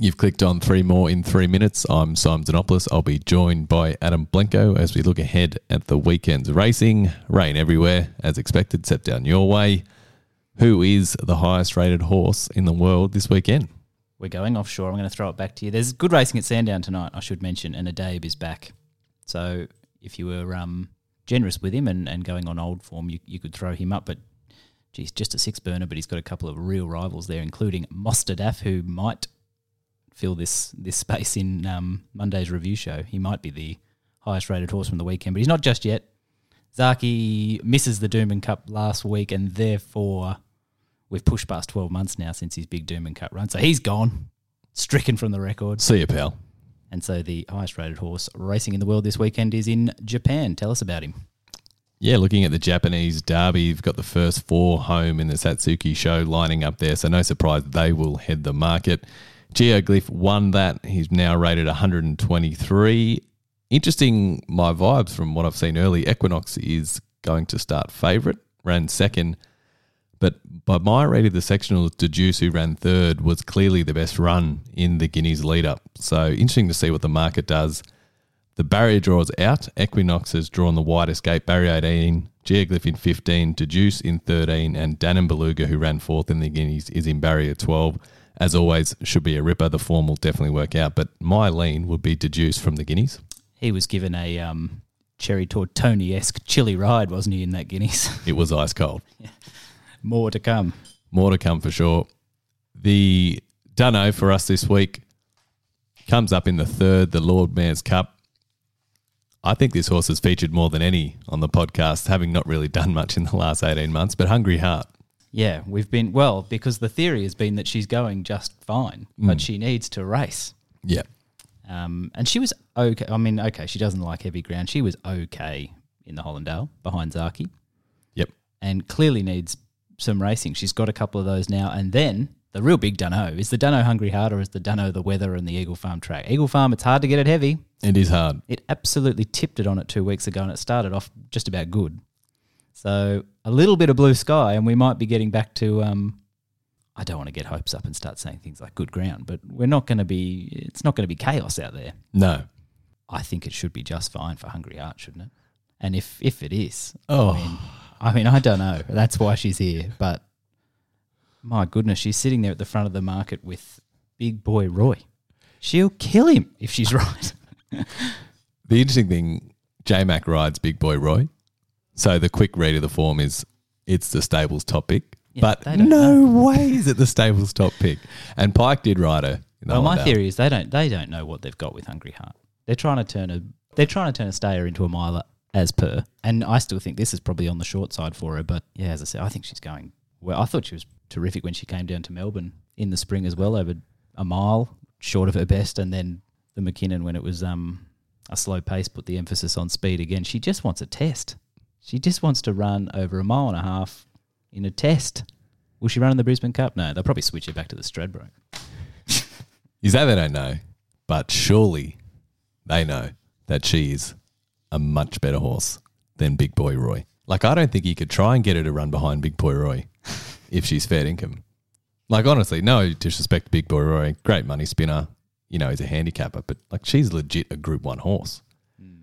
You've clicked on three more in 3 minutes. I'm Simon Zanopoulos. I'll be joined by Adam Blenko as we look ahead at the weekend's racing. Rain everywhere, as expected, except down your way. Who is the highest rated horse in the world this weekend? We're going offshore. I'm going to throw it back to you. There's good racing at Sandown tonight, I should mention, and Adeb is back. So if you were generous with him and going on old form, you could throw him up. But, geez, just a six-burner, but he's got a couple of real rivals there, including Mostadaf, who might fill this space in Monday's review show. He might be the highest-rated horse from the weekend, but he's not just yet. Zaki misses the Doom and Cup last week, and therefore we've pushed past 12 months now since his big Doom and Cup run. So he's gone, stricken from the record. See you, pal. And so the highest-rated horse racing in the world this weekend is in Japan. Tell us about him. Yeah, looking at the Japanese derby, you've got the first four home in the Satsuki show lining up there, so no surprise they will head the market. Geoglyph won that. He's now rated 123. Interesting, my vibes from what I've seen early, Equinox is going to start favourite, ran second. But by my rating, the sectional Deduce, who ran third, was clearly the best run in the Guineas lead-up. So interesting to see what the market does. The barrier draws out. Equinox has drawn the widest gate, barrier 18, Geoglyph in 15, Deduce in 13, and Danon Beluga, who ran fourth in the Guineas, is in barrier 12. As always, should be a ripper. The form will definitely work out. But my lean would be Deduce from the Guineas. He was given a Cherry Tortoni-esque chilly ride, wasn't he, in that Guineas? It was ice cold. Yeah. More to come. More to come for sure. The dunno for us this week comes up in the third, the Lord Mayor's Cup. I think this horse has featured more than any on the podcast, having not really done much in the last 18 months, but Hungry Heart. Yeah, we've been, well, because the theory has been that she's going just fine, but she needs to race. Yeah. And she was okay. I mean, okay, she doesn't like heavy ground. She was okay in the Hollandale behind Zaki. Yep. And clearly needs some racing. She's got a couple of those now. And then the real big dunno is the dunno Hungry Heart, or is the dunno the weather and the Eagle Farm track? Eagle Farm, it's hard to get it heavy. It is hard. It absolutely tipped it on it 2 weeks ago, and it started off just about good. So a little bit of blue sky, and we might be getting back to I don't want to get hopes up and start saying things like good ground, but we're not going to be – it's not going to be chaos out there. No. I think it should be just fine for Hungry Heart, shouldn't it? And if it is, I mean, I don't know. That's why she's here. But my goodness, she's sitting there at the front of the market with Big Boy Roy. She'll kill him if she's right. The interesting thing, J-Mac rides Big Boy Roy. So the quick read of the form is it's the stable's top pick. Yeah, but no way is it the stable's top pick. And Pike did ride her. Well, my theory is they don't know what they've got with Hungry Heart. They're trying to turn a stayer into a miler as per. And I still think this is probably on the short side for her. But yeah, as I said, I think she's going well. I thought she was terrific when she came down to Melbourne in the spring as well, over a mile short of her best, and then the McKinnon, when it was a slow pace, put the emphasis on speed again. She just wants a test. She just wants to run over a mile and a half in a test. Will she run in the Brisbane Cup? No, they'll probably switch her back to the Stradbroke. You say they don't know, but surely they know that she is a much better horse than Big Boy Roy. Like, I don't think he could try and get her to run behind Big Boy Roy if she's fair income. Like, honestly, no disrespect to Big Boy Roy, great money spinner. You know, he's a handicapper, but, like, she's legit a Group 1 horse. Mm.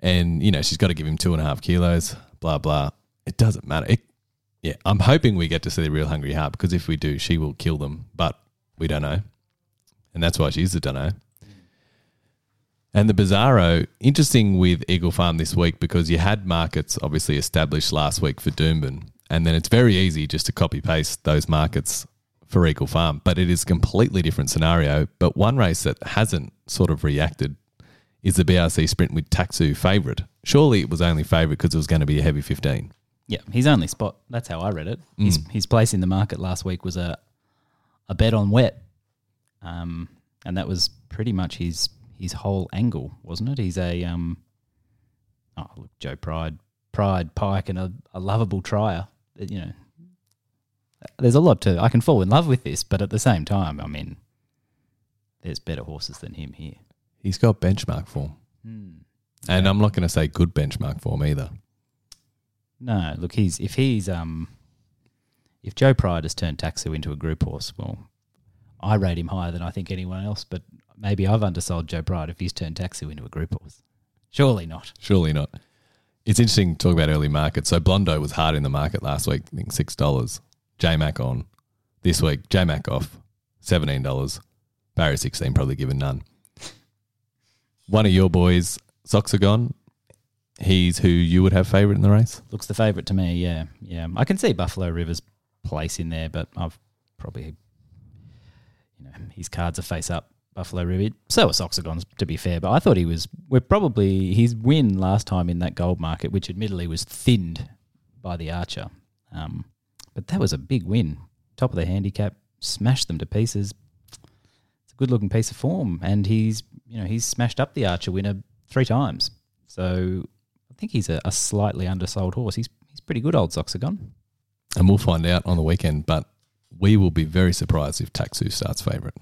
And, you know, she's got to give him 2.5 kilos, blah, blah. It doesn't matter. Yeah, I'm hoping we get to see the real Hungry Heart, because if we do, she will kill them, but we don't know. And that's why she's the dunno. And the Bizarro, interesting with Eagle Farm this week, because you had markets obviously established last week for Doomben, and then it's very easy just to copy-paste those markets for Eagle Farm, but it is a completely different scenario. But one race that hasn't sort of reacted is the BRC Sprint with Taksu favourite. Surely it was only favourite because it was going to be a heavy 15. Yeah, his only spot, that's how I read it. His place in the market last week was a bet on wet, and that was pretty much his whole angle, wasn't it? He's a Joe Pride, Pike, and a lovable trier, you know. There's a lot to – I can fall in love with this, but at the same time, I mean, there's better horses than him here. He's got benchmark form. And I'm not going to say good benchmark form either. No, look, if Joe Pride has turned Taksu into a group horse, well, I rate him higher than I think anyone else, but maybe I've undersold Joe Pride if he's turned Taksu into a group horse. Surely not. Surely not. It's interesting to talk about early markets. So Blondo was hard in the market last week, I think $6. J-Mac on. This week, J-Mac off, $17. Barrier 16 probably given none. One of your boys, Soxagon, he's who you would have favourite in the race? Looks the favourite to me, yeah. Yeah. I can see Buffalo River's place in there, but I've probably, you know, his cards are face up. Buffalo River. So was Soxagon's, to be fair, but I thought he was, we're probably, his win last time in that gold market, which admittedly was thinned by the Archer. But that was a big win. Top of the handicap, smashed them to pieces. It's a good-looking piece of form, and he's, you know, he's smashed up the Archer winner 3 times. So I think he's a slightly undersold horse. He's pretty good, old Soxagon. And we'll find out on the weekend, but we will be very surprised if Taksu starts favourite.